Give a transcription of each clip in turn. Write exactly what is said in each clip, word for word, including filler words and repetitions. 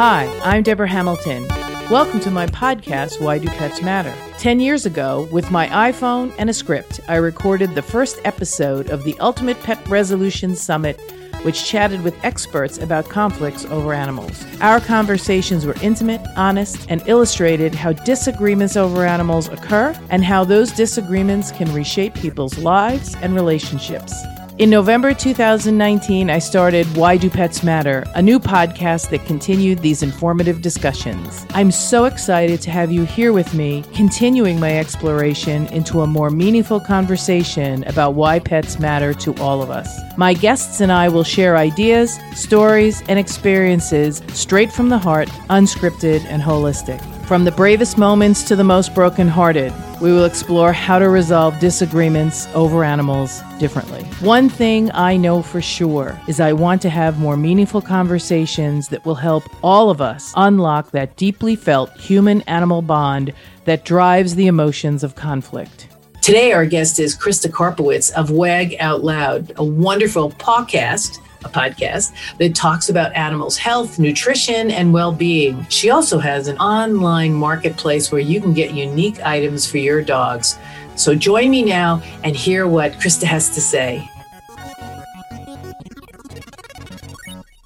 Hi, I'm Deborah Hamilton. Welcome to my podcast, Why Do Pets Matter? Ten years ago, with my iPhone and a script, I recorded the first episode of the Ultimate Pet Resolution Summit, which chatted with experts about conflicts over animals. Our conversations were intimate, honest, and illustrated how disagreements over animals occur and how those disagreements can reshape people's lives and relationships. In November two thousand nineteen, I started Why Do Pets Matter, a new podcast that continued these informative discussions. I'm so excited to have you here with me, continuing my exploration into a more meaningful conversation about why pets matter to all of us. My guests and I will share ideas, stories, and experiences straight from the heart, unscripted and holistic. From the bravest moments to the most brokenhearted, we will explore how to resolve disagreements over animals differently. One thing I know for sure is I want to have more meaningful conversations that will help all of us unlock that deeply felt human-animal bond that drives the emotions of conflict. Today, our guest is Krista Karpowitz of Wag Out Loud, a wonderful podcast a podcast that talks about animals' health, nutrition, and well-being. She also has an online marketplace where you can get unique items for your dogs. So join me now and hear what Krista has to say.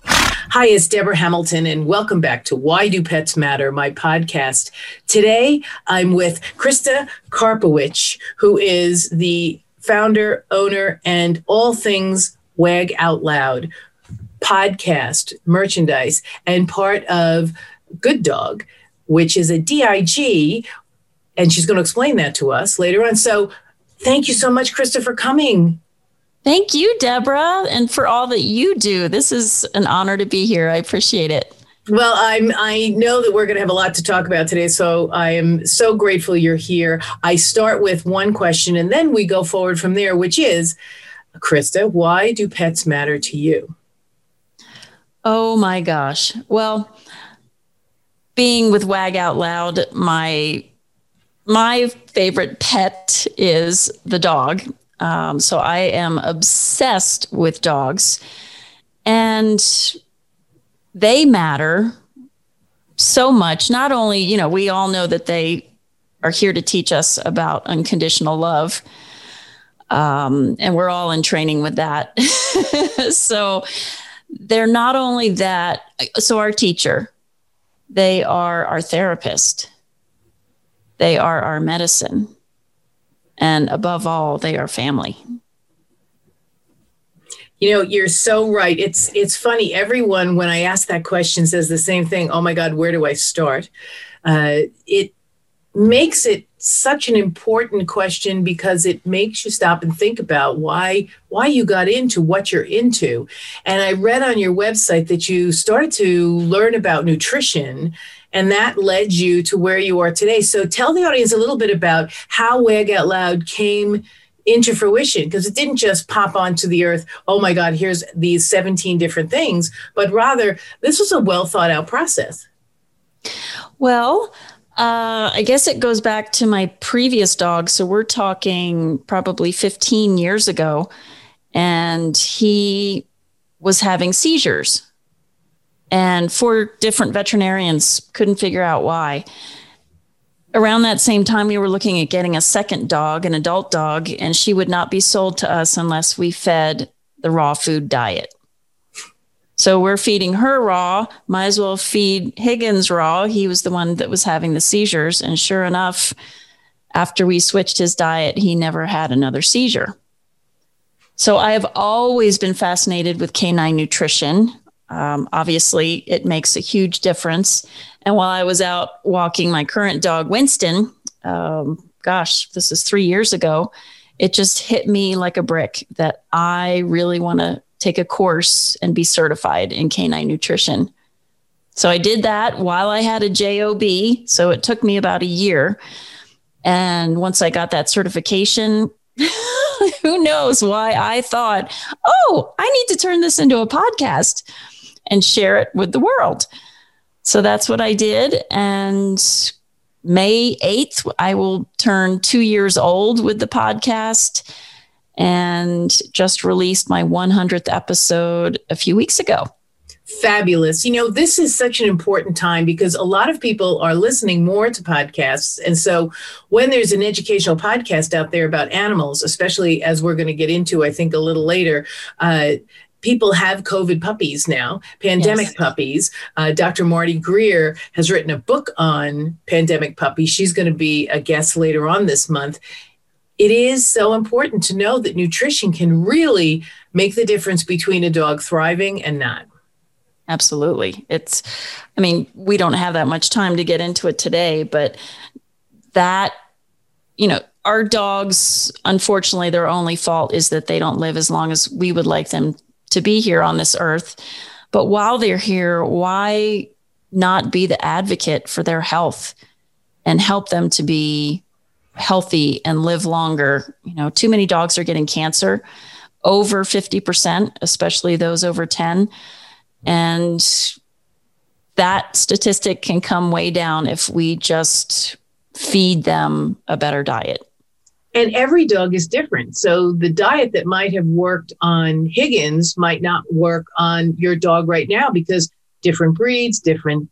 Hi, it's Deborah Hamilton, and welcome back to Why Do Pets Matter, my podcast. Today, I'm with Krista Karpowitz, who is the founder, owner, and all things Wag Out Loud, podcast, merchandise, and part of Good Dog, which is a D I G, and she's going to explain that to us later on. So thank you so much, Krista, for coming. Thank you, Deborah, and for all that you do. This is an honor to be here. I appreciate it. Well, I'm, I know that we're going to have a lot to talk about today, so I am so grateful you're here. I start with one question, and then we go forward from there, which is, Krista, why do pets matter to you? Oh my gosh. Well, being with Wag Out Loud, my my favorite pet is the dog. Um, so I am obsessed with dogs, and they matter so much. Not only, you know, we all know that they are here to teach us about unconditional love. Um, and we're all in training with that. So they're not only that. So our teacher, they are our therapist. They are our medicine. And above all, they are family. You know, you're so right. It's, it's funny. Everyone, when I ask that question, says the same thing. Oh my God, where do I start? Uh, it makes it such an important question because it makes you stop and think about why why you got into what you're into. And I read on your website that you started to learn about nutrition, and that led you to where you are today. So tell the audience a little bit about how Wag Out Loud came into fruition, because it didn't just pop onto the earth, oh my God, here's these seventeen different things, but rather this was a well thought out process. Well, Uh, I guess it goes back to my previous dog. So we're talking probably fifteen years ago, and he was having seizures, and four different veterinarians couldn't figure out why. Around that same time, we were looking at getting a second dog, an adult dog, and she would not be sold to us unless we fed the raw food diet. So we're feeding her raw, might as well feed Higgins raw. He was the one that was having the seizures. And sure enough, after we switched his diet, he never had another seizure. So I have always been fascinated with canine nutrition. Um, obviously, it makes a huge difference. And while I was out walking my current dog, Winston, um, gosh, this is three years ago, it just hit me like a brick that I really want to take a course and be certified in canine nutrition. So I did that while I had a J O B. So it took me about a year. And once I got that certification, who knows why I thought, oh, I need to turn this into a podcast and share it with the world. So that's what I did. And May eighth, I will turn two years old with the podcast, and just released my one hundredth episode a few weeks ago. Fabulous. You know, this is such an important time because a lot of people are listening more to podcasts. And so when there's an educational podcast out there about animals, especially as we're going to get into, I think, a little later, uh, people have COVID puppies now, pandemic yes. puppies. Uh, Doctor Marty Greer has written a book on pandemic puppies. She's going to be a guest later on this month. It is so important to know that nutrition can really make the difference between a dog thriving and not. Absolutely. It's, I mean, we don't have that much time to get into it today, but that, you know, our dogs, unfortunately, their only fault is that they don't live as long as we would like them to be here on this earth. But while they're here, why not be the advocate for their health and help them to be healthy and live longer? You know, too many dogs are getting cancer, over fifty percent, especially those over ten. And that statistic can come way down if we just feed them a better diet. And every dog is different. So the diet that might have worked on Higgins might not work on your dog right now because different breeds, different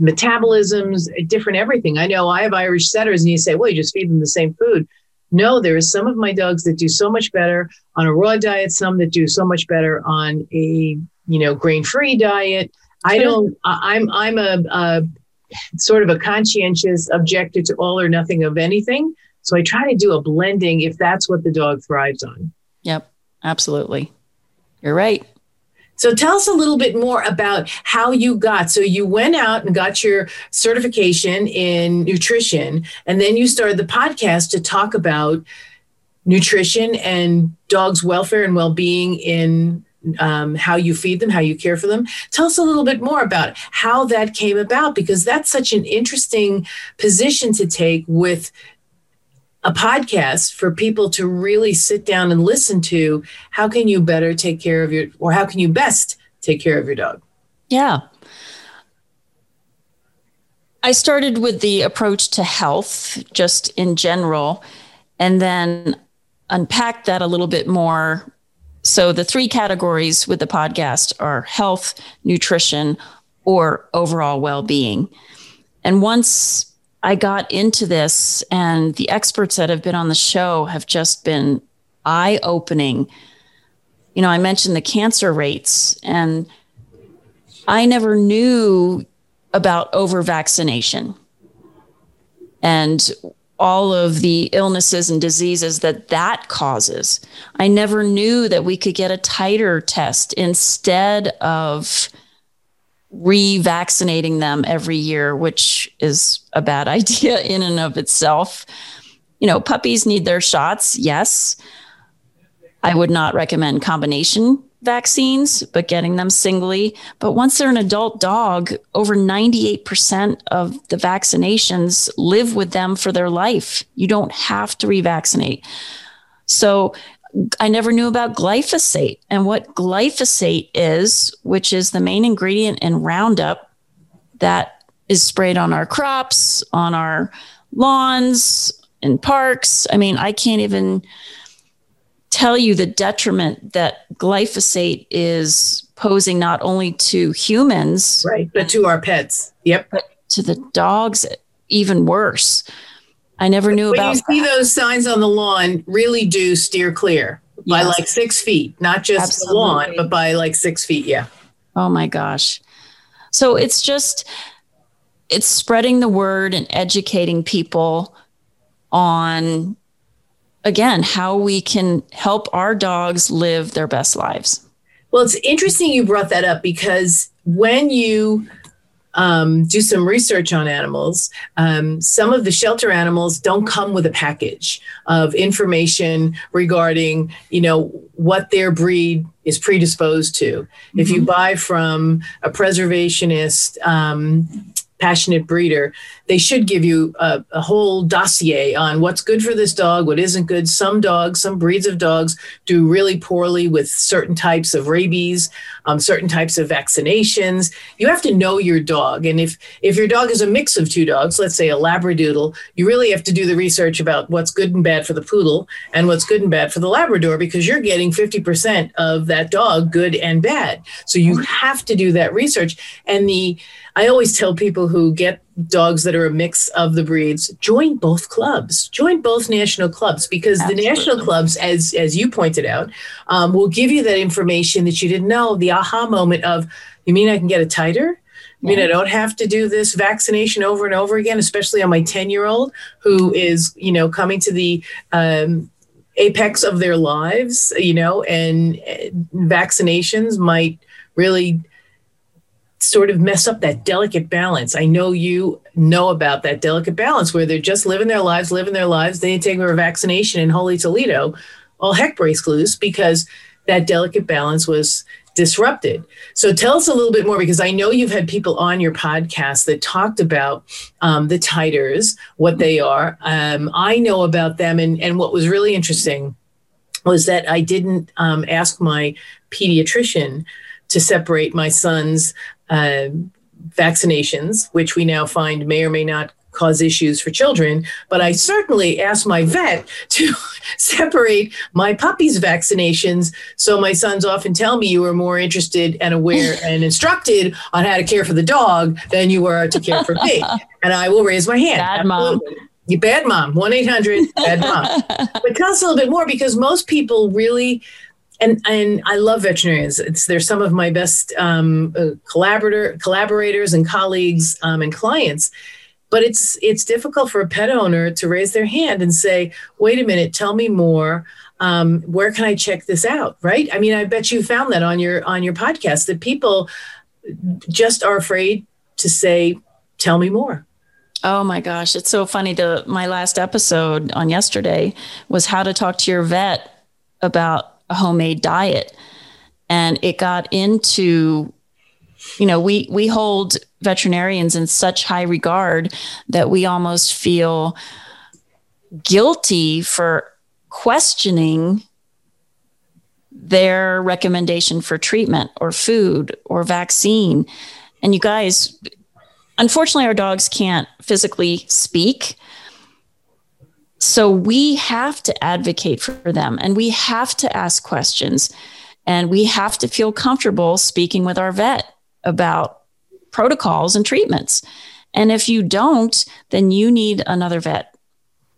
metabolisms, different everything. I know I have Irish setters and you say, well, you just feed them the same food. No, there are some of my dogs that do so much better on a raw diet, some that do so much better on a you know, grain-free diet. I don't, I'm, I'm a, a sort of a conscientious objector to all or nothing of anything. So I try to do a blending if that's what the dog thrives on. Yep. Absolutely. You're right. So tell us a little bit more about how you got, so you went out and got your certification in nutrition, and then you started the podcast to talk about nutrition and dogs' welfare and well-being in Um, how you feed them, how you care for them. Tell us a little bit more about how that came about, because that's such an interesting position to take with a podcast for people to really sit down and listen to. How can you better take care of your, or how can you best take care of your dog? Yeah. I started with the approach to health, just in general, and then unpacked that a little bit more. So the three categories with the podcast are health, nutrition, or overall well-being. And once I got into this, and the experts that have been on the show have just been eye-opening. You know, I mentioned the cancer rates, and I never knew about over-vaccination and all of the illnesses and diseases that that causes. I never knew that we could get a titer test instead of revaccinating them every year, which is a bad idea in and of itself. You know, puppies need their shots. Yes. I would not recommend combination vaccines, but getting them singly. But once they're an adult dog, over ninety-eight percent of the vaccinations live with them for their life. You don't have to revaccinate. So I never knew about glyphosate and what glyphosate is, which is the main ingredient in Roundup that is sprayed on our crops, on our lawns, in parks. I mean, I can't even tell you the detriment that glyphosate is posing, not only to humans, right, but to our pets. Yep. But to the dogs, even worse. I never knew when about When you that. see those signs on the lawn, really do steer clear yes. by like six feet, not just Absolutely. the lawn, but by like six feet. Yeah. Oh my gosh. So it's just, it's spreading the word and educating people on, again, how we can help our dogs live their best lives. Well, it's interesting you brought that up, because when you um, do some research on animals, um, some of the shelter animals don't come with a package of information regarding, you know, what their breed is predisposed to. Mm-hmm. If you buy from a preservationist, um, passionate breeder, they should give you a, a whole dossier on what's good for this dog, what isn't good. Some dogs, some breeds of dogs do really poorly with certain types of rabies, um, certain types of vaccinations. You have to know your dog. And if, if your dog is a mix of two dogs, let's say a Labradoodle, you really have to do the research about what's good and bad for the poodle and what's good and bad for the Labrador, because you're getting fifty percent of that dog good and bad. So you have to do that research. And the I always tell people who get dogs that are a mix of the breeds, join both clubs, join both national clubs, because Absolutely. The national clubs, as as you pointed out, um, will give you that information that you didn't know, the aha moment of, you mean I can get it tighter? I mean, I don't have to do this vaccination over and over again, especially on my ten-year-old who is, you know, coming to the um, apex of their lives, you know, and vaccinations might really sort of mess up that delicate balance. I know you know about that delicate balance where they're just living their lives, living their lives. They take a vaccination and holy Toledo, all heck breaks loose because that delicate balance was disrupted. So tell us a little bit more, because I know you've had people on your podcast that talked about um, the titers, what they are. Um, I know about them. And, and what was really interesting was that I didn't um, ask my pediatrician to separate my son's uh, vaccinations, which we now find may or may not cause issues for children, but I certainly asked my vet to separate my puppy's vaccinations. So my sons often tell me you were more interested and aware and instructed on how to care for the dog than you were to care for me. And I will raise my hand. Bad mom. You bad mom. one eight hundred bad mom. But tell us a little bit more, because most people really, and and I love veterinarians. It's, they're some of my best um, uh, collaborator collaborators and colleagues um, and clients. But it's it's difficult for a pet owner to raise their hand and say, wait a minute, tell me more. Um, where can I check this out? Right? I mean, I bet you found that on your on your podcast, that people just are afraid to say, tell me more. Oh my gosh. It's so funny. To, my last episode on yesterday was how to talk to your vet about a homemade diet. And it got into, you know, we we hold veterinarians in such high regard that we almost feel guilty for questioning their recommendation for treatment or food or vaccine. And you guys, unfortunately, our dogs can't physically speak. So we have to advocate for them, and we have to ask questions, and we have to feel comfortable speaking with our vet about protocols and treatments. And if you don't, then you need another vet.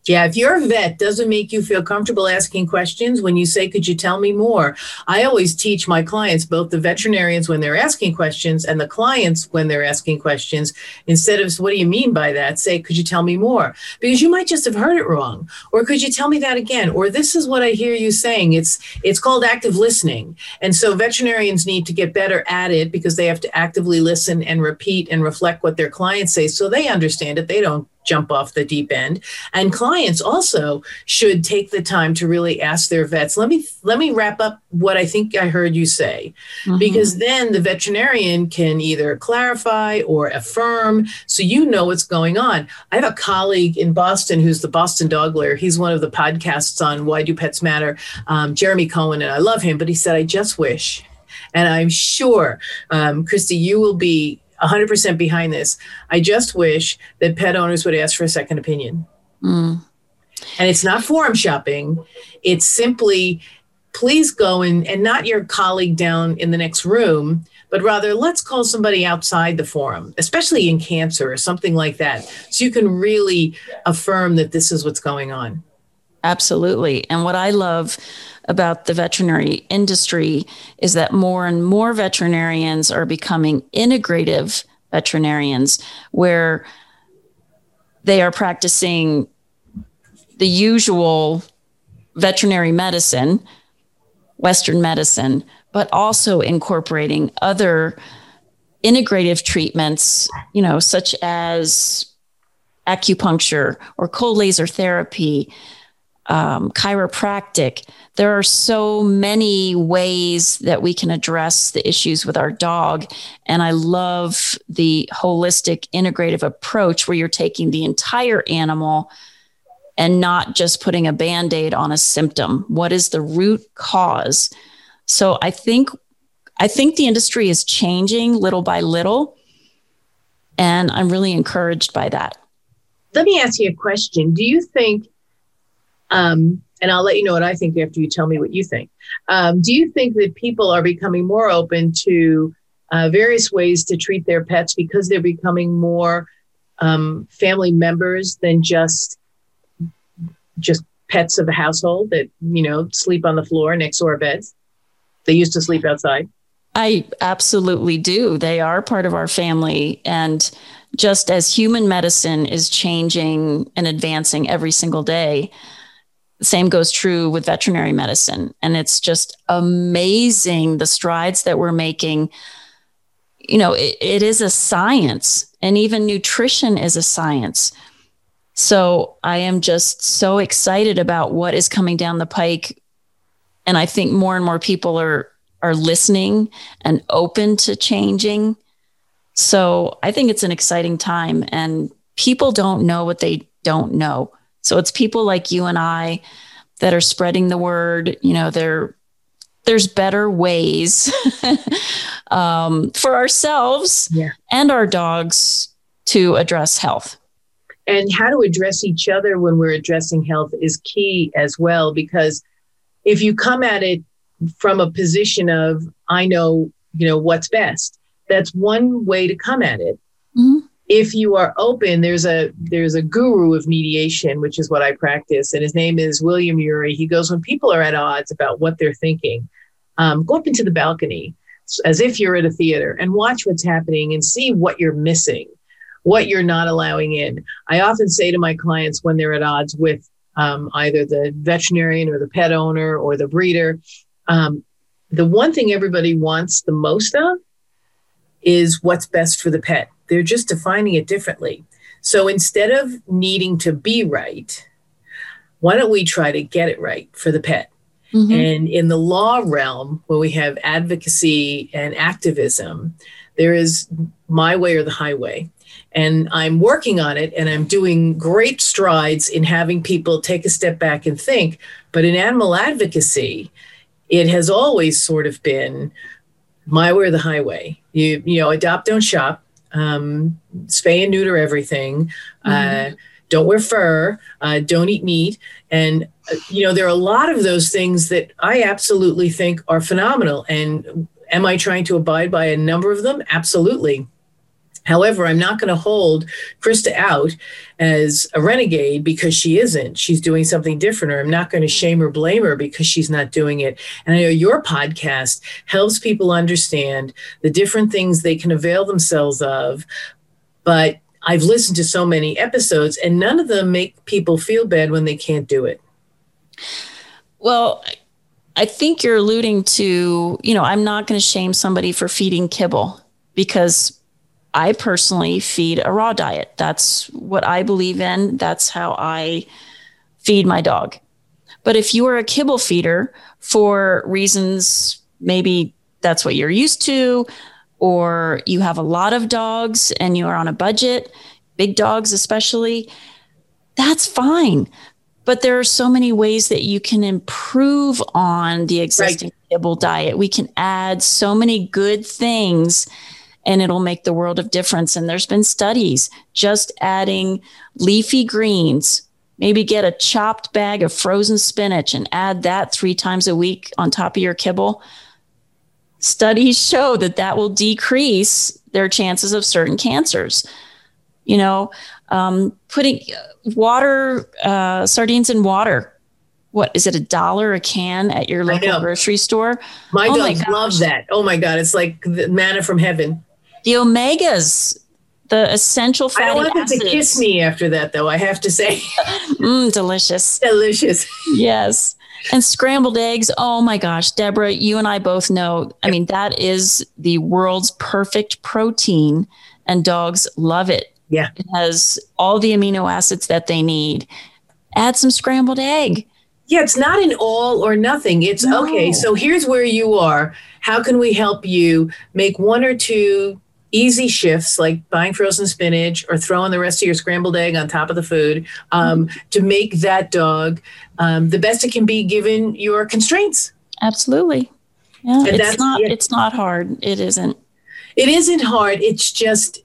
Yeah. If your vet doesn't make you feel comfortable asking questions when you say, could you tell me more? I always teach my clients, both the veterinarians when they're asking questions and the clients when they're asking questions, instead of, what do you mean by that? Say, could you tell me more? Because you might just have heard it wrong. Or could you tell me that again? Or this is what I hear you saying. It's, it's called active listening. And so veterinarians need to get better at it, because they have to actively listen and repeat and reflect what their clients say, so they understand it. They don't jump off the deep end. And clients also should take the time to really ask their vets, let me let me wrap up what I think I heard you say, mm-hmm. because then the veterinarian can either clarify or affirm, so you know what's going on. I have a colleague in Boston who's the Boston dog lawyer. He's one of the podcasts on Why Do Pets Matter, um, Jeremy Cohen, and I love him, but he said, I just wish, and I'm sure, um, Krista, you will be one hundred percent behind this. I just wish that pet owners would ask for a second opinion. Mm. And it's not forum shopping. It's simply, please go in, and not your colleague down in the next room, but rather let's call somebody outside the forum, especially in cancer or something like that. So you can really affirm that this is what's going on. Absolutely. And what I love about the veterinary industry is that more and more veterinarians are becoming integrative veterinarians, where they are practicing the usual veterinary medicine, Western medicine, but also incorporating other integrative treatments, you know, such as acupuncture or cold laser therapy, um, chiropractic. There are so many ways that we can address the issues with our dog. And I love the holistic, integrative approach where you're taking the entire animal and not just putting a Band-Aid on a symptom. What is the root cause? So I think I think the industry is changing little by little, and I'm really encouraged by that. Let me ask you a question. Do you think, um, and I'll let you know what I think after you tell me what you think. Um, do you think that people are becoming more open to uh, various ways to treat their pets because they're becoming more um, family members than just just pets of the household that, you know, sleep on the floor next to our beds? They used to sleep outside. I absolutely do. They are part of our family. And just as human medicine is changing and advancing every single day, same goes true with veterinary medicine. And it's just amazing the strides that we're making. You know, it, it is a science, and even nutrition is a science. So I am just so excited about what is coming down the pike. And I think more and more people are are listening and open to changing. So I think it's an exciting time, and people don't know what they don't know. So it's people like you and I that are spreading the word. You know, there there's better ways um, for ourselves yeah. and our dogs to address health. And how to address each other when we're addressing health is key as well, because if you come at it from a position of, I know, you know, what's best, that's one way to come at it. Mm-hmm. If you are open, there's a there's a guru of mediation, which is what I practice, and his name is William Ury. He goes, when people are at odds about what they're thinking, um, go up into the balcony as if you're at a theater and watch what's happening and see what you're missing, what you're not allowing in. I often say to my clients when they're at odds with um, either the veterinarian or the pet owner or the breeder, um, the one thing everybody wants the most of is what's best for the pet. They're just defining it differently. So instead of needing to be right, why don't we try to get it right for the pet? Mm-hmm. And in the law realm, where we have advocacy and activism, there is my way or the highway. And I'm working on it, and I'm doing great strides in having people take a step back and think. But in animal advocacy, it has always sort of been my way or the highway. You you know, adopt, don't shop, um, spay and neuter everything, mm-hmm. uh, don't wear fur, uh, don't eat meat. And, uh, you know, there are a lot of those things that I absolutely think are phenomenal. And am I trying to abide by a number of them? Absolutely. However, I'm not going to hold Krista out as a renegade because she isn't. She's doing something different, or I'm not going to shame or blame her because she's not doing it. And I know your podcast helps people understand the different things they can avail themselves of. But I've listened to so many episodes, and none of them make people feel bad when they can't do it. Well, I think you're alluding to, you know, I'm not going to shame somebody for feeding kibble, because I personally feed a raw diet. That's what I believe in. That's how I feed my dog. But if you are a kibble feeder for reasons, maybe that's what you're used to, or you have a lot of dogs and you are on a budget, big dogs especially, that's fine. But there are so many ways that you can improve on the existing right. kibble diet. We can add so many good things, and it'll make the world of difference. And there's been studies just adding leafy greens, maybe get a chopped bag of frozen spinach and add that three times a week on top of your kibble. Studies show that that will decrease their chances of certain cancers. You know, um, putting water, uh, sardines in water. What is it? A dollar a can at your local grocery store? My oh dogs love that. Oh my God. It's like the manna from heaven. The omegas, the essential fatty acids. I don't want them to kiss me after that, though, I have to say. mm, delicious. Delicious. Yes. And scrambled eggs. Oh, my gosh. Deborah, you and I both know. I mean, that is the world's perfect protein, and dogs love it. Yeah. It has all the amino acids that they need. Add some scrambled egg. Yeah, it's not an all or nothing. It's no. Okay, so here's where you are. How can we help you make one or two easy shifts like buying frozen spinach or throwing the rest of your scrambled egg on top of the food um, mm-hmm. to make that dog um, the best it can be given your constraints? Absolutely. Yeah, and it's, that's, not, yeah. it's not hard. It isn't. It isn't hard. It's just...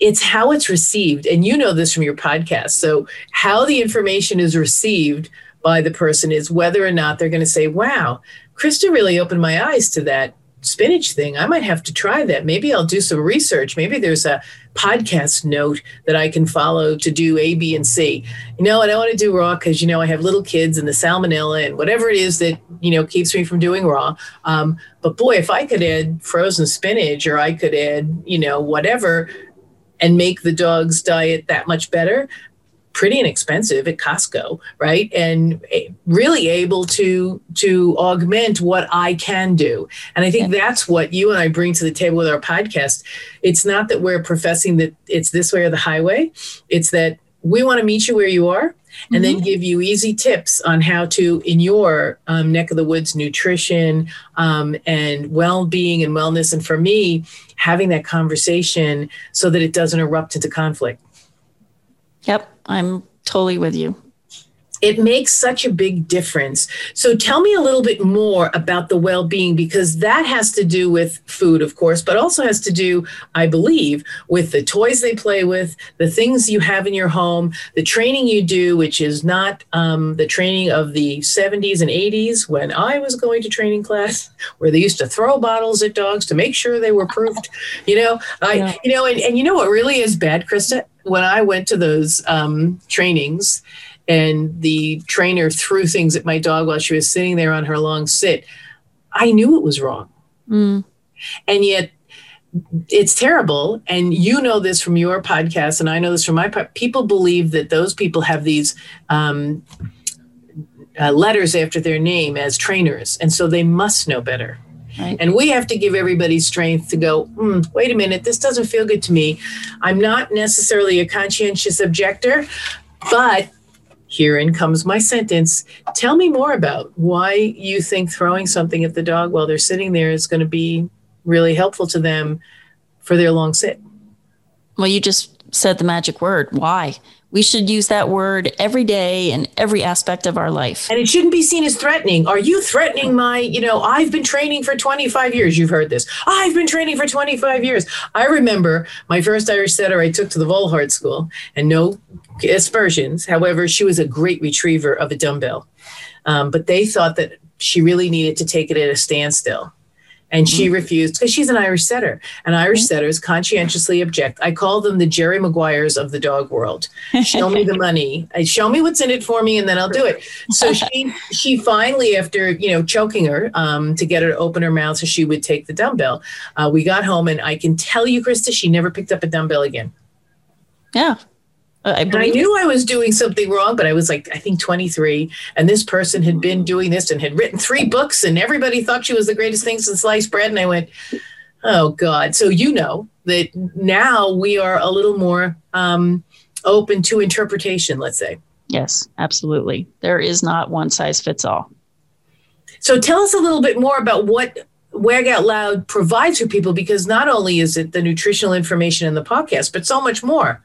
it's how it's received. And you know this from your podcast. So how the information is received by the person is whether or not they're going to say, wow, Krista really opened my eyes to that spinach thing. I might have to try that. Maybe I'll do some research. Maybe there's a podcast note that I can follow to do A, B, and C. You know, I don't want to do raw because, you know, I have little kids and the salmonella and whatever it is that, you know, keeps me from doing raw. Um, but boy, if I could add frozen spinach or I could add, you know, whatever, and make the dog's diet that much better, pretty inexpensive at Costco, right? And really able to to augment what I can do. And I think that's what you and I bring to the table with our podcast. It's not that we're professing that it's this way or the highway. It's that we want to meet you where you are and mm-hmm. then give you easy tips on how to, in your um, neck of the woods, nutrition um, and well-being and wellness. And for me, having that conversation so that it doesn't erupt into conflict. Yep, I'm totally with you. It makes such a big difference. So tell me a little bit more about the well-being, because that has to do with food, of course, but also has to do, I believe, with the toys they play with, the things you have in your home, the training you do, which is not um, the training of the seventies and eighties when I was going to training class, where they used to throw bottles at dogs to make sure they were proofed. You know, I, yeah. you know, and, and you know what really is bad, Krista? When I went to those um, trainings, and the trainer threw things at my dog while she was sitting there on her long sit, I knew it was wrong. Mm. And yet it's terrible. And you know this from your podcast, and I know this from my podcast. People believe that those people have these um, uh, letters after their name as trainers. And so they must know better. Right. And we have to give everybody strength to go, mm, wait a minute, this doesn't feel good to me. I'm not necessarily a conscientious objector, but... herein comes my sentence. Tell me more about why you think throwing something at the dog while they're sitting there is going to be really helpful to them for their long sit. Well, you just said the magic word, why. We should use that word every day in every aspect of our life. And it shouldn't be seen as threatening. Are you threatening my, you know, I've been training for twenty-five years. You've heard this. I've been training for twenty-five years. I remember my first Irish setter I took to the Volhard School, and no aspersions. However, she was a great retriever of a dumbbell. Um, but they thought that she really needed to take it at a standstill. And she mm-hmm. refused because she's an Irish setter. And Irish mm-hmm. setters conscientiously object. I call them the Jerry Maguires of the dog world. Show me the money. Show me what's in it for me, and then I'll do it. So she she finally, after, you know, choking her um, to get her to open her mouth so she would take the dumbbell, uh, we got home. And I can tell you, Krista, she never picked up a dumbbell again. Yeah. I, I knew I was doing something wrong, but I was like, I think twenty-three. And this person had been doing this and had written three books, and everybody thought she was the greatest thing since sliced bread. And I went, oh, God. So, you know, that now we are a little more um, open to interpretation, let's say. Yes, absolutely. There is not one size fits all. So tell us a little bit more about what Wag Out Loud provides for people, because not only is it the nutritional information in the podcast, but so much more.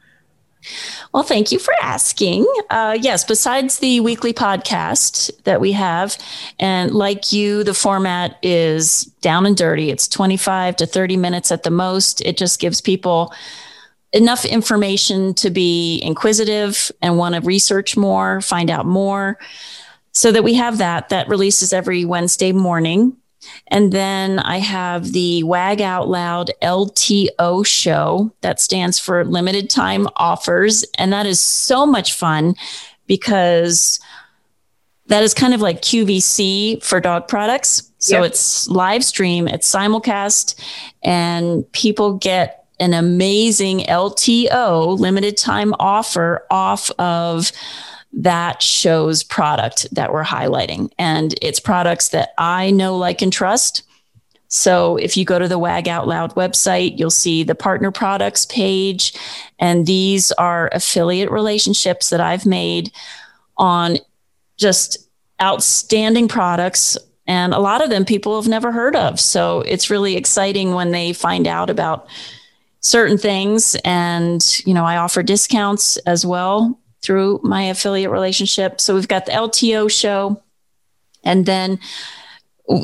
Well, thank you for asking. Uh, yes, besides the weekly podcast that we have, and like you, the format is down and dirty. It's twenty-five to thirty minutes at the most. It just gives people enough information to be inquisitive and want to research more, find out more, so that we have that. That releases every Wednesday morning. And then I have the Wag Out Loud L T O show. That stands for Limited Time Offers. And that is so much fun because that is kind of like Q V C for dog products. So yep. It's live stream, it's simulcast, and people get an amazing L T O, limited time offer, off of that show's product that we're highlighting. And it's products that I know, like, and trust. So if you go to the Wag Out Loud website, you'll see the partner products page. And these are affiliate relationships that I've made on just outstanding products, and a lot of them people have never heard of. So it's really exciting when they find out about certain things. And, you know, I offer discounts as well through my affiliate relationship. So we've got the L T O show. And then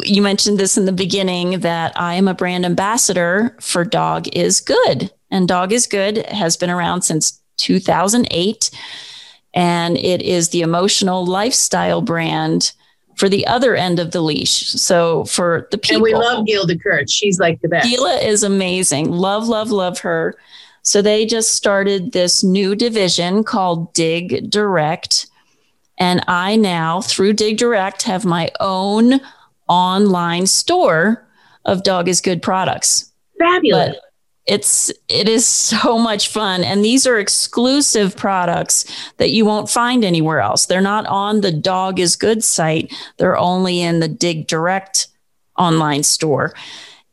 you mentioned this in the beginning that I am a brand ambassador for Dog is Good. And Dog is Good has been around since two thousand eight. And it is the emotional lifestyle brand for the other end of the leash. So for the people. And we love Gilda Kurtz. She's like the best. Gilda is amazing. Love, love, love her. So they just started this new division called Dig Direct. And I now, through Dig Direct, have my own online store of Dog is Good products. Fabulous. But It's, it is so much fun. And these are exclusive products that you won't find anywhere else. They're not on the Dog is Good site. They're only in the Dig Direct online store.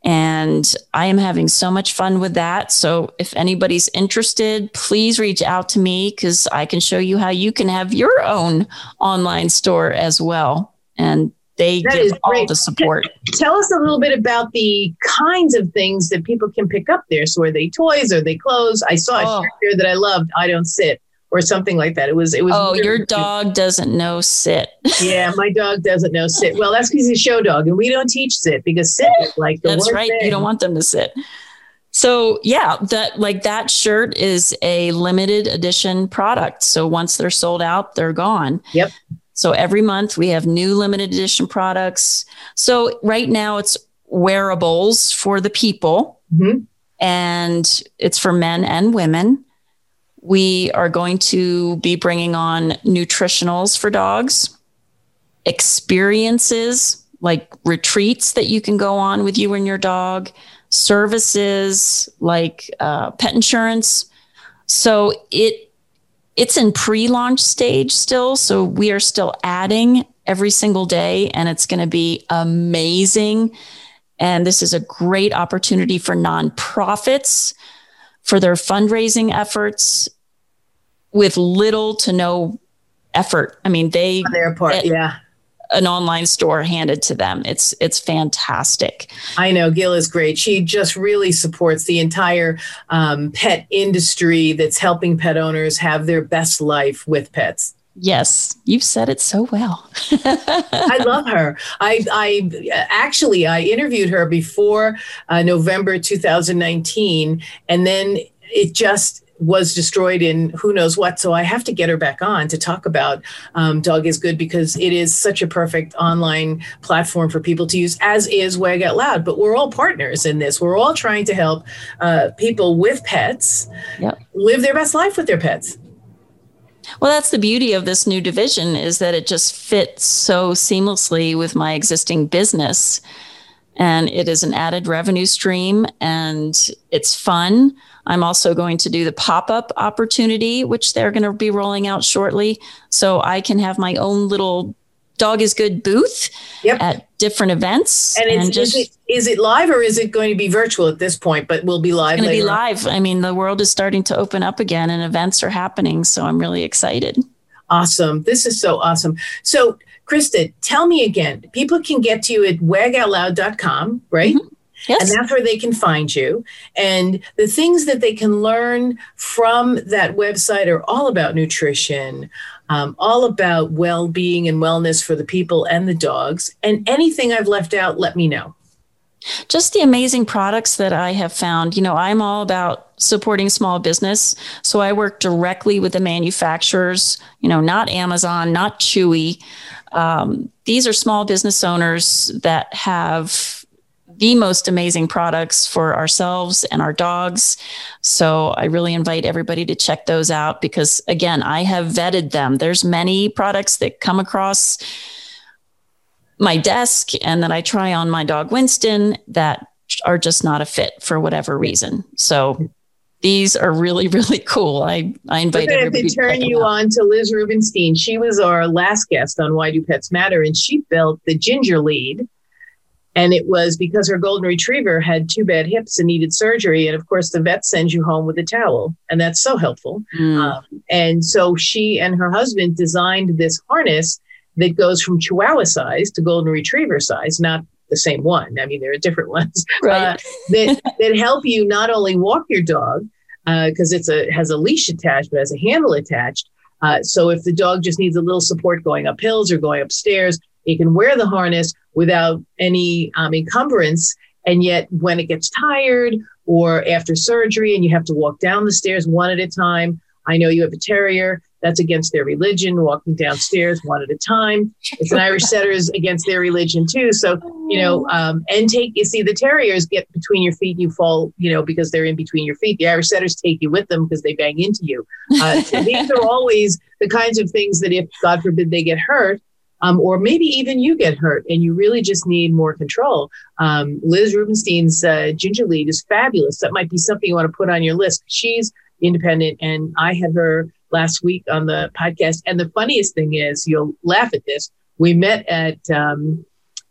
And I am having so much fun with that. So if anybody's interested, please reach out to me because I can show you how you can have your own online store as well. And They that give all the support. Tell us a little bit about the kinds of things that people can pick up there. So are they toys? Are they clothes? I saw oh. a shirt there that I loved, I don't sit, or something like that. It was, it was. Oh, weird. Your dog doesn't know sit. Yeah, my dog doesn't know sit. Well, that's because he's a show dog and we don't teach sit because sit is like the That's worst right. thing. You don't want them to sit. So yeah, that like that shirt is a limited edition product. So once they're sold out, they're gone. Yep. So every month we have new limited edition products. So right now it's wearables for the people mm-hmm. and it's for men and women. We are going to be bringing on nutritionals for dogs, experiences like retreats that you can go on with you and your dog, services like uh, pet insurance. So it It's in pre-launch stage still, so we are still adding every single day, and it's going to be amazing. And this is a great opportunity for nonprofits for their fundraising efforts with little to no effort. I mean, they On their part, yeah. an online store handed to them. It's it's fantastic. I know Gil is great. She just really supports the entire um, pet industry that's helping pet owners have their best life with pets. Yes, you've said it so well. I love her. I, I actually I interviewed her before uh, November two thousand nineteen, and then it just was destroyed in who knows what. So I have to get her back on to talk about um, Dog is Good because it is such a perfect online platform for people to use, as is Wag Out Loud. But we're all partners in this. We're all trying to help uh, people with pets yep. live their best life with their pets. Well, that's the beauty of this new division is that it just fits so seamlessly with my existing business. And it is an added revenue stream and it's fun. I'm also going to do the pop-up opportunity, which they're going to be rolling out shortly. So I can have my own little Dog is Good booth yep. at different events. And, and just, is, it, is it live or is it going to be virtual at this point, but we'll be live it's later? It's going to be live. I mean, the world is starting to open up again and events are happening. So I'm really excited. Awesome. This is so awesome. So Krista, tell me again, people can get to you at wag out loud dot com, right? Mm-hmm. Yes. And that's where they can find you. And the things that they can learn from that website are all about nutrition, um, all about well-being and wellness for the people and the dogs. And anything I've left out, let me know. Just the amazing products that I have found. You know, I'm all about supporting small business. So I work directly with the manufacturers, you know, not Amazon, not Chewy. Um, these are small business owners that have the most amazing products for ourselves and our dogs. So I really invite everybody to check those out because, again, I have vetted them. There's many products that come across my desk and that I try on my dog Winston that are just not a fit for whatever reason. So these are really, really cool. I, I invite We're everybody to, to turn you on to Liz Rubenstein. She was our last guest on Why Do Pets Matter, and she built the ginger lead. And it was because her golden retriever had two bad hips and needed surgery. And of course, the vet sends you home with a towel. And that's so helpful. Mm. Um, and so she and her husband designed this harness that goes from Chihuahua size to Golden Retriever size, not the same one. I mean, there are different ones, right. uh, that, that help you not only walk your dog, because uh, it's a has a leash attached, but has a handle attached. Uh, so if the dog just needs a little support going up hills or going upstairs, it can wear the harness without any um, encumbrance. And yet when it gets tired or after surgery and you have to walk down the stairs one at a time, I know you have a terrier. That's against their religion, walking downstairs one at a time. It's an Irish setter is against their religion too. So, you know, um, and take, you see the terriers get between your feet, you fall, you know, because they're in between your feet. The Irish setters take you with them because they bang into you. Uh, so these are always the kinds of things that if, God forbid, they get hurt, um, or maybe even you get hurt and you really just need more control. Um, Liz Rubenstein's uh, Ginger Lead is fabulous. That might be something you want to put on your list. She's independent, and I had her last week on the podcast. And the funniest thing is, you'll laugh at this. We met at um,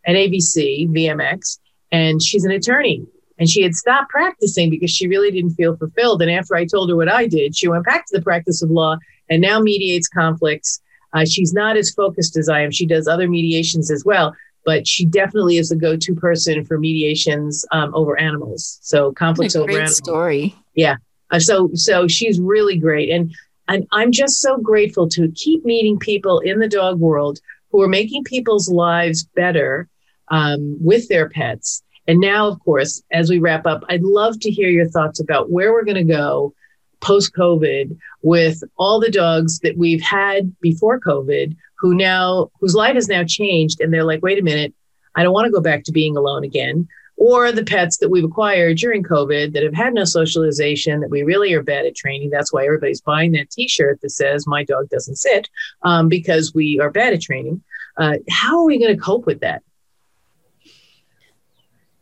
at A B C V M X, and she's an attorney. And she had stopped practicing because she really didn't feel fulfilled. And after I told her what I did, she went back to the practice of law and now mediates conflicts. Uh, she's not as focused as I am. She does other mediations as well, but she definitely is the go-to person for mediations um, over animals. So conflicts over animals. Great story. Yeah. Uh, so so she's really great. And And I'm just so grateful to keep meeting people in the dog world who are making people's lives better um, with their pets. And now, of course, as we wrap up, I'd love to hear your thoughts about where we're going to go post-COVID with all the dogs that we've had before COVID, who now whose life has now changed. And they're like, wait a minute, I don't want to go back to being alone again. Or the pets that we've acquired during COVID that have had no socialization, that we really are bad at training. That's why everybody's buying that T-shirt that says, my dog doesn't sit, um, because we are bad at training. Uh, how are we going to cope with that?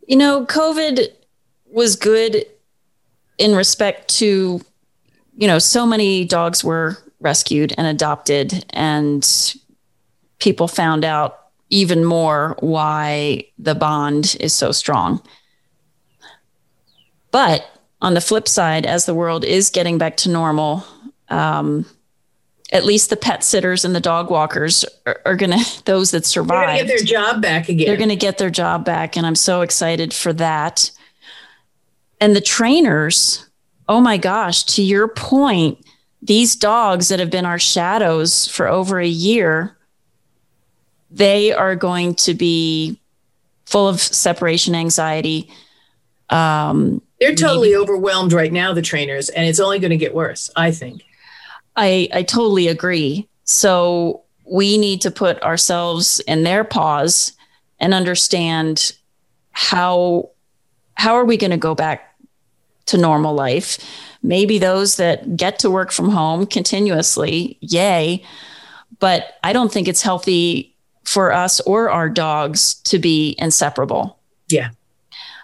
You know, COVID was good in respect to, you know, so many dogs were rescued and adopted, and people found out even more why the bond is so strong. But on the flip side, as the world is getting back to normal, um, at least the pet sitters and the dog walkers are, are going to, those that survive, they're going to get their job back again. They're going to get their job back. And I'm so excited for that. And the trainers, oh my gosh, to your point, these dogs that have been our shadows for over a year, they are going to be full of separation anxiety. Um, They're totally maybe, overwhelmed right now, the trainers, and it's only going to get worse, I think. I, I totally agree. So we need to put ourselves in their paws and understand how, how are we going to go back to normal life? Maybe those that get to work from home continuously, yay. But I don't think it's healthy for us or our dogs to be inseparable. Yeah.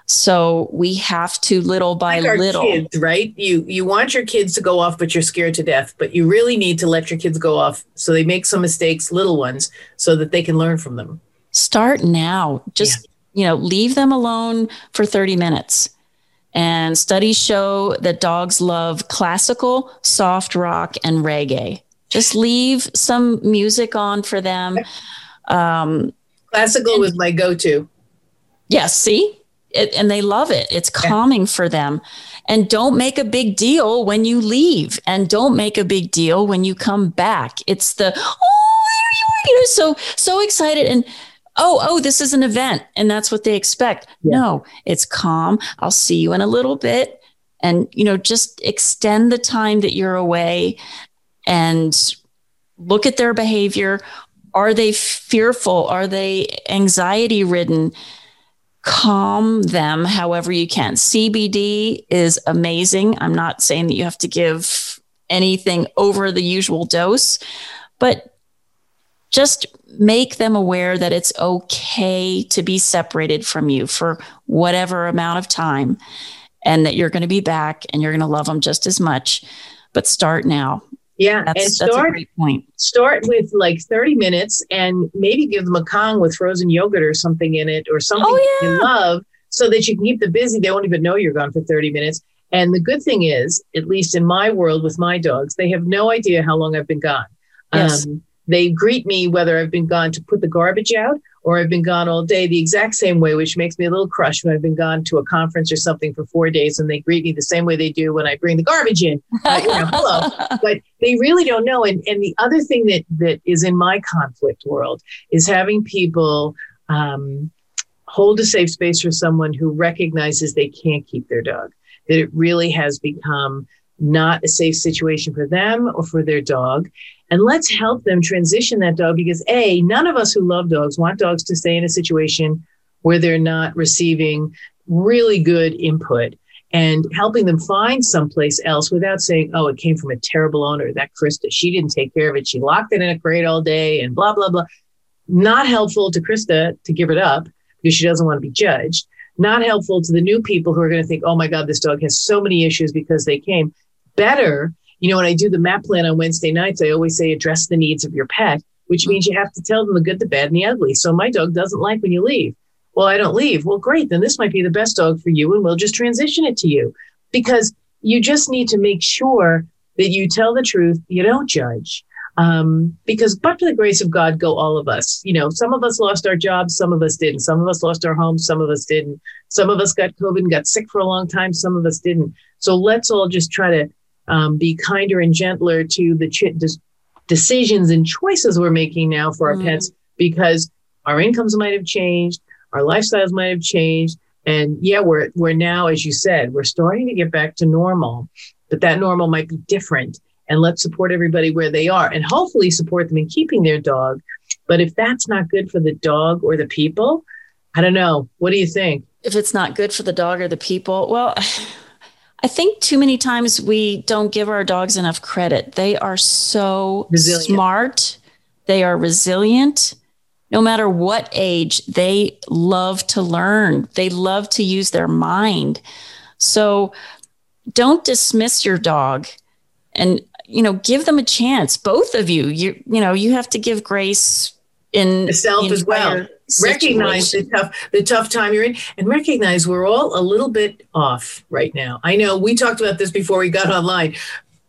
So we have to little by like our little. Kids, right? You you want your kids to go off, but you're scared to death. But you really need to let your kids go off so they make some mistakes, little ones, so that they can learn from them. Start now. Just, yeah. you know, leave them alone for thirty minutes. And studies show that dogs love classical, soft rock, and reggae. Just leave some music on for them. Um, Classical and, was my go-to. Yes, yeah, see? It, and they love it. It's calming yeah. for them. And don't make a big deal when you leave. And don't make a big deal when you come back. It's the, oh, you know, so, so excited. And, oh, oh, this is an event. And that's what they expect. Yeah. No, it's calm. I'll see you in a little bit. And, you know, just extend the time that you're away and look at their behavior. Are they fearful? Are they anxiety ridden? Calm them however you can. C B D is amazing. I'm not saying that you have to give anything over the usual dose, but just make them aware that it's okay to be separated from you for whatever amount of time, and that you're going to be back and you're going to love them just as much. But start now. Yeah, that's, and start, that's a great point. Start with like thirty minutes, and maybe give them a Kong with frozen yogurt or something in it, or something oh, yeah. you love, so that you can keep them busy. They won't even know you're gone for thirty minutes. And the good thing is, at least in my world with my dogs, they have no idea how long I've been gone. Yes. Um, They greet me whether I've been gone to put the garbage out or I've been gone all day the exact same way, which makes me a little crushed when I've been gone to a conference or something for four days and they greet me the same way they do when I bring the garbage in. Uh, you know, hello. But they really don't know. And and the other thing that that is in my conflict world is having people um, hold a safe space for someone who recognizes they can't keep their dog, that it really has become not a safe situation for them or for their dog. And let's help them transition that dog because, A, none of us who love dogs want dogs to stay in a situation where they're not receiving really good input, and helping them find someplace else without saying, oh, it came from a terrible owner, that Krista, she didn't take care of it. She locked it in a crate all day and blah, blah, blah. Not helpful to Krista to give it up because she doesn't want to be judged. Not helpful to the new people who are going to think, oh, my God, this dog has so many issues because they came. Better. You know, when I do the MAP plan on Wednesday nights, I always say address the needs of your pet, which means you have to tell them the good, the bad, and the ugly. So my dog doesn't like when you leave. Well, I don't leave. Well, great. Then this might be the best dog for you, and we'll just transition it to you. Because you just need to make sure that you tell the truth. You don't judge. Um, because but for the grace of God, go all of us. You know, some of us lost our jobs. Some of us didn't. Some of us lost our homes. Some of us didn't. Some of us got COVID and got sick for a long time. Some of us didn't. So let's all just try to Um, be kinder and gentler to the ch- decisions and choices we're making now for our mm. pets, because our incomes might have changed, our lifestyles might have changed. And yeah, we're we're now, as you said, we're starting to get back to normal, but that normal might be different. And let's support everybody where they are and hopefully support them in keeping their dog. But if that's not good for the dog or the people, I don't know. What do you think? If it's not good for the dog or the people, well... I think too many times we don't give our dogs enough credit. They are so resilient. Smart. They are resilient. No matter what age, they love to learn. They love to use their mind. So don't dismiss your dog and, you know, give them a chance. Both of you, you, you know, you have to give grace in yourself as well. Situation. Recognize the tough, the tough time you're in, and recognize we're all a little bit off right now. I know we talked about this before we got online.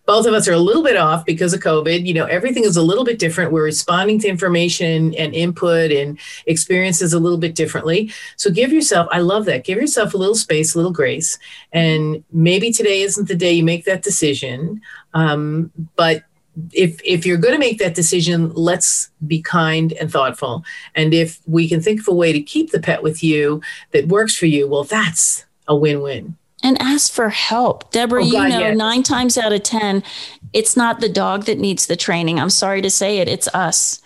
Both of us are a little bit off because of COVID. You know, everything is a little bit different. We're responding to information and input and experiences a little bit differently. So give yourself, I love that. Give yourself a little space, a little grace. And maybe today isn't the day you make that decision. Um, but If if you're going to make that decision, let's be kind and thoughtful. And if we can think of a way to keep the pet with you that works for you, well, that's a win-win. And ask for help. Deborah, oh, God, you know, yes. nine times out of ten, it's not the dog that needs the training. I'm sorry to say it. It's us.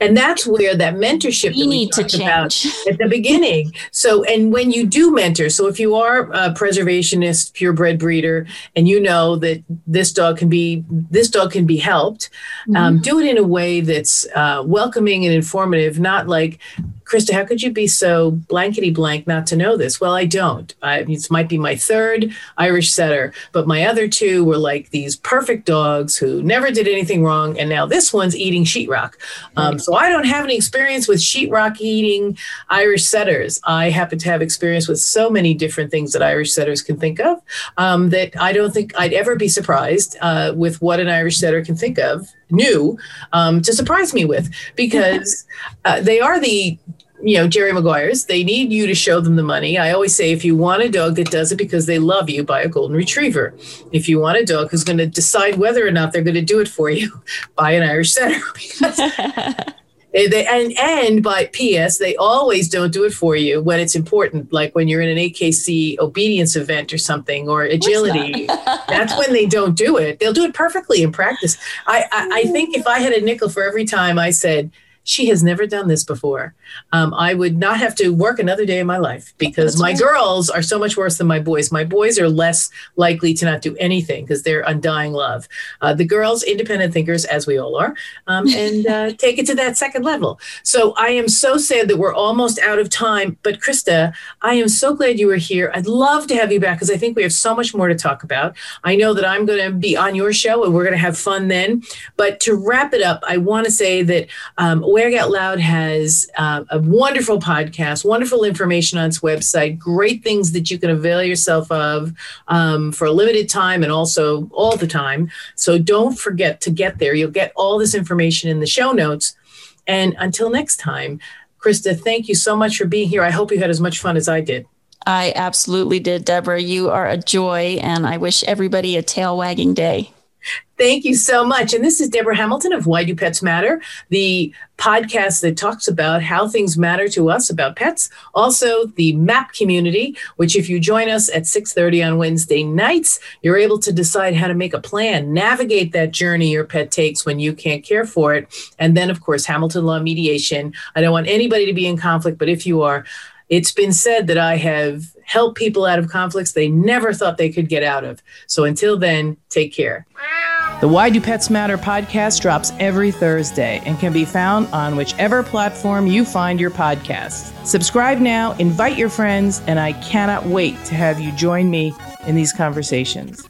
And that's where that mentorship we that we need talked to about at the beginning. So, and when you do mentor, so if you are a preservationist, purebred breeder, and you know that this dog can be, this dog can be helped, mm-hmm. um, do it in a way that's uh, welcoming and informative, not like, Krista, how could you be so blankety blank not to know this? Well, I don't. I, it might be my third Irish setter, but my other two were like these perfect dogs who never did anything wrong. And now this one's eating sheetrock. Um, so I don't have any experience with sheetrock eating Irish setters. I happen to have experience with so many different things that Irish setters can think of um, that I don't think I'd ever be surprised uh, with what an Irish setter can think of new um, to surprise me with, because uh, they are the, you know, Jerry Maguires. They need you to show them the money. I always say, if you want a dog that does it because they love you, buy a golden retriever. If you want a dog who's going to decide whether or not they're going to do it for you, buy an Irish setter. Because they, they, and, and by P S, they always don't do it for you when it's important, like when you're in an A K C obedience event or something, or agility. That's when they don't do it. They'll do it perfectly in practice. I, I, I think if I had a nickel for every time I said, she has never done this before, Um, I would not have to work another day in my life, because That's my right. girls are so much worse than my boys. My boys are less likely to not do anything because they're undying love. Uh, the girls, independent thinkers, as we all are, um, and uh, take it to that second level. So I am so sad that we're almost out of time. But Krista, I am so glad you were here. I'd love to have you back because I think we have so much more to talk about. I know that I'm going to be on your show and we're going to have fun then. But to wrap it up, I want to say that um, Wag Out Loud has uh, a wonderful podcast, wonderful information on its website, great things that you can avail yourself of um, for a limited time and also all the time. So don't forget to get there. You'll get all this information in the show notes. And until next time, Krista, thank you so much for being here. I hope you had as much fun as I did. I absolutely did, Deborah. You are a joy, and I wish everybody a tail wagging day. Thank you so much. And this is Deborah Hamilton of Why Do Pets Matter, the podcast that talks about how things matter to us about pets. Also, the MAP community, which if you join us at six thirty on Wednesday nights, you're able to decide how to make a plan, navigate that journey your pet takes when you can't care for it. And then, of course, Hamilton Law Mediation. I don't want anybody to be in conflict, but if you are, it's been said that I have helped people out of conflicts they never thought they could get out of. So until then, take care. The Why Do Pets Matter podcast drops every Thursday and can be found on whichever platform you find your podcasts. Subscribe now, invite your friends, and I cannot wait to have you join me in these conversations.